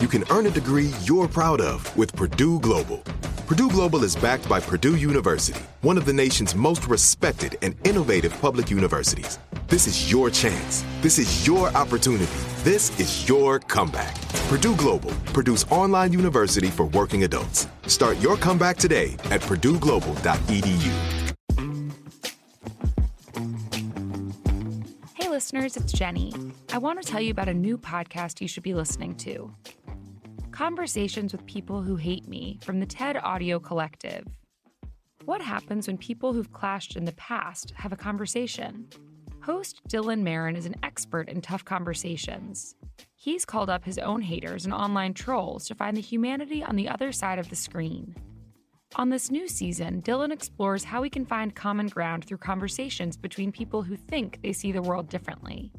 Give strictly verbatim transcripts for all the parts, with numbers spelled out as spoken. You can earn a degree you're proud of with Purdue Global. Purdue Global is backed by Purdue University, one of the nation's most respected and innovative public universities. This is your chance. This is your opportunity. This is your comeback. Purdue Global, Purdue's online university for working adults. Start your comeback today at purdue global dot e d u. Hey, listeners, it's Jenny. I want to tell you about a new podcast you should be listening to. Conversations with People Who Hate Me from the TED Audio Collective. What happens when people who've clashed in the past have a conversation? Host Dylan Marron is an expert in tough conversations. He's called up his own haters and online trolls to find the humanity on the other side of the screen. On this new season, Dylan explores how we can find common ground through conversations between people who think they see the world differently.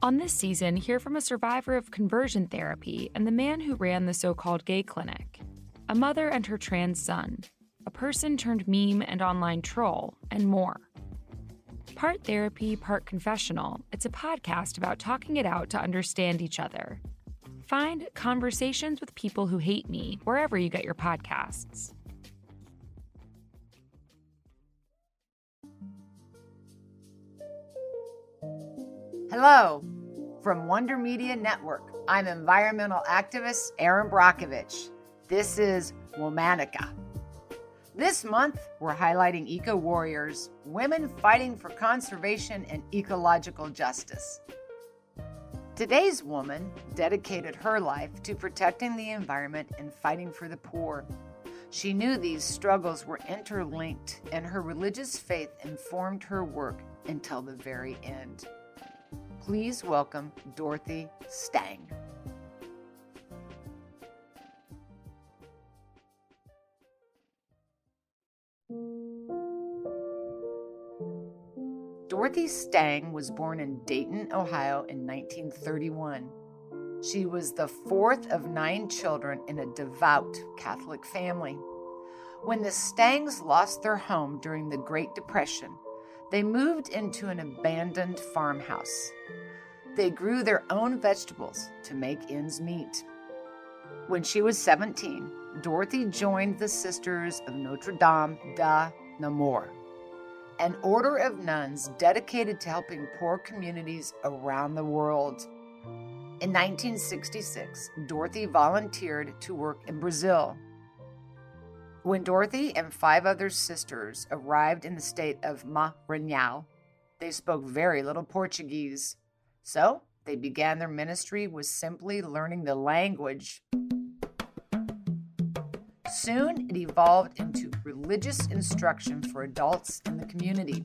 On this season, hear from a survivor of conversion therapy and the man who ran the so-called gay clinic, a mother and her trans son, a person turned meme and online troll, and more. Part therapy, part confessional, it's a podcast about talking it out to understand each other. Find Conversations with People Who Hate Me wherever you get your podcasts. Hello, from Wonder Media Network, I'm environmental activist Erin Brockovich. This is Womanica. This month, we're highlighting eco-warriors, women fighting for conservation and ecological justice. Today's woman dedicated her life to protecting the environment and fighting for the poor. She knew these struggles were interlinked, and her religious faith informed her work until the very end. Please welcome Dorothy Stang. Dorothy Stang was born in Dayton, Ohio in nineteen thirty-one. She was the fourth of nine children in a devout Catholic family. When the Stangs lost their home during the Great Depression, they moved into an abandoned farmhouse. They grew their own vegetables to make ends meet. When she was seventeen, Dorothy joined the Sisters of Notre Dame de Namur, an order of nuns dedicated to helping poor communities around the world. In nineteen sixty-six, Dorothy volunteered to work in Brazil. When Dorothy and five other sisters arrived in the state of Maranhão, they spoke very little Portuguese. So they began their ministry with simply learning the language. Soon it evolved into religious instruction for adults in the community.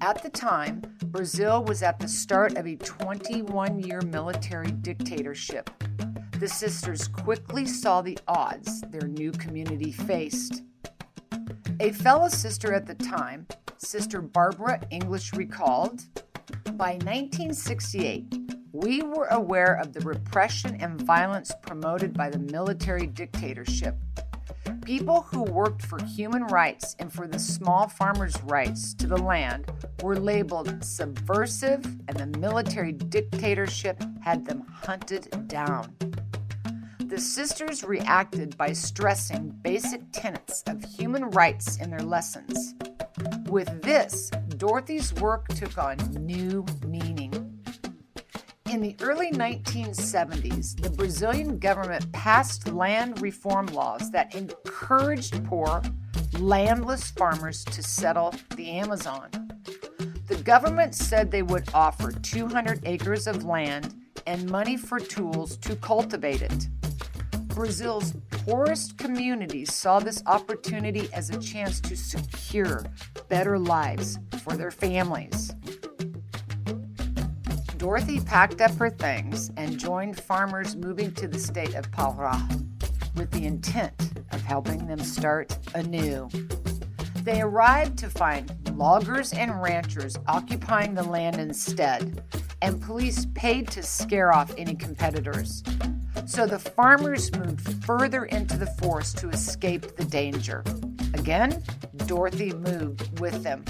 At the time, Brazil was at the start of a twenty-one-year military dictatorship. The sisters quickly saw the odds their new community faced. A fellow sister at the time, Sister Barbara English, recalled, "By nineteen sixty-eight, we were aware of the repression and violence promoted by the military dictatorship. People who worked for human rights and for the small farmers' rights to the land were labeled subversive, and the military dictatorship had them hunted down. sisters reacted by stressing basic tenets of human rights in their lessons. With this, Dorothy's work took on new meaning. In the early nineteen seventies, the Brazilian government passed land reform laws that encouraged poor, landless farmers to settle the Amazon. The government said they would offer two hundred acres of land and money for tools to cultivate it. Brazil's poorest communities saw this opportunity as a chance to secure better lives for their families. Dorothy packed up her things and joined farmers moving to the state of Pará with the intent of helping them start anew. They arrived to find loggers and ranchers occupying the land instead, and police paid to scare off any competitors. So the farmers moved further into the forest to escape the danger. Again, Dorothy moved with them.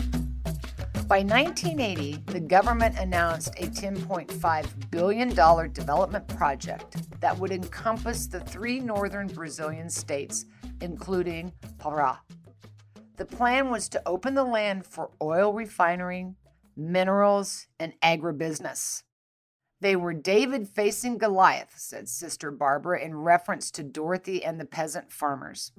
By nineteen eighty, the government announced a ten point five billion dollars development project that would encompass the three northern Brazilian states, including Pará. The plan was to open the land for oil refining, minerals, and agribusiness. They were David facing Goliath, said Sister Barbara in reference to Dorothy and the peasant farmers.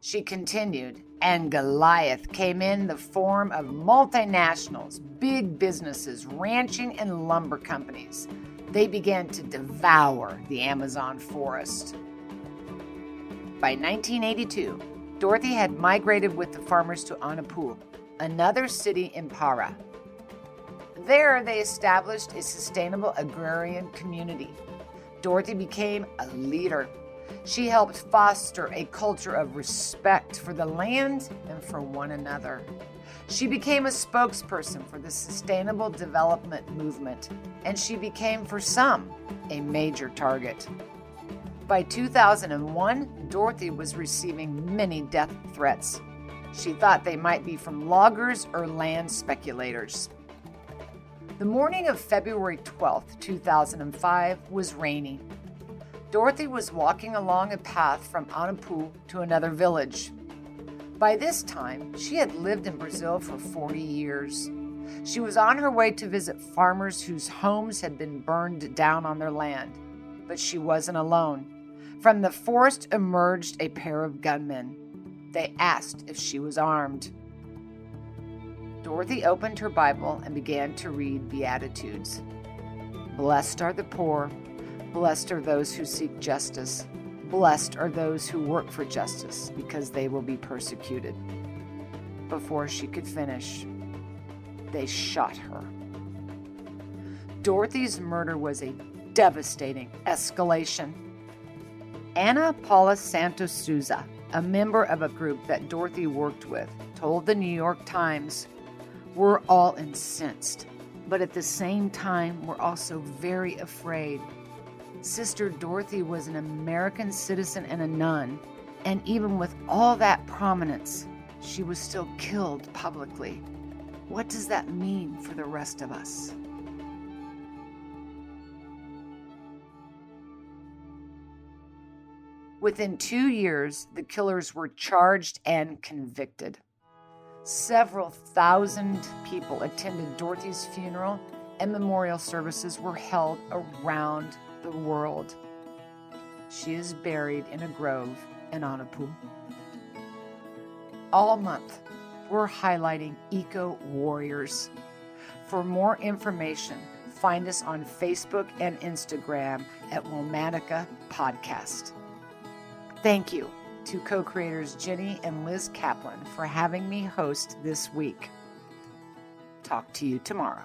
She continued, and Goliath came in the form of multinationals, big businesses, ranching and lumber companies. They began to devour the Amazon forest. By nineteen eighty-two, Dorothy had migrated with the farmers to Anapu, another city in Pará. There, they established a sustainable agrarian community. Dorothy became a leader. She helped foster a culture of respect for the land and for one another. She became a spokesperson for the sustainable development movement, and she became, for some, a major target. By two thousand one, Dorothy was receiving many death threats. She thought they might be from loggers or land speculators. The morning of February twelfth, two thousand five, was rainy. Dorothy was walking along a path from Anapu to another village. By this time, she had lived in Brazil for forty years. She was on her way to visit farmers whose homes had been burned down on their land. But she wasn't alone. From the forest emerged a pair of gunmen. They asked if she was armed. Dorothy opened her Bible and began to read Beatitudes. Blessed are the poor. Blessed are those who seek justice. Blessed are those who work for justice, because they will be persecuted. Before she could finish, they shot her. Dorothy's murder was a devastating escalation. Anna Paula Santos Souza, a member of a group that Dorothy worked with, told the New York Times, "We're all incensed, but at the same time, we're also very afraid. Sister Dorothy was an American citizen and a nun, and even with all that prominence, she was still killed publicly. What does that mean for the rest of us?" Within two years, the killers were charged and convicted. Several thousand people attended Dorothy's funeral, and memorial services were held around the world. She is buried in a grove in Anapu. All month, we're highlighting eco-warriors. For more information, find us on Facebook and Instagram at Womanica Podcast. Thank you to co-creators Jenny and Liz Kaplan for having me host this week. Talk to you tomorrow.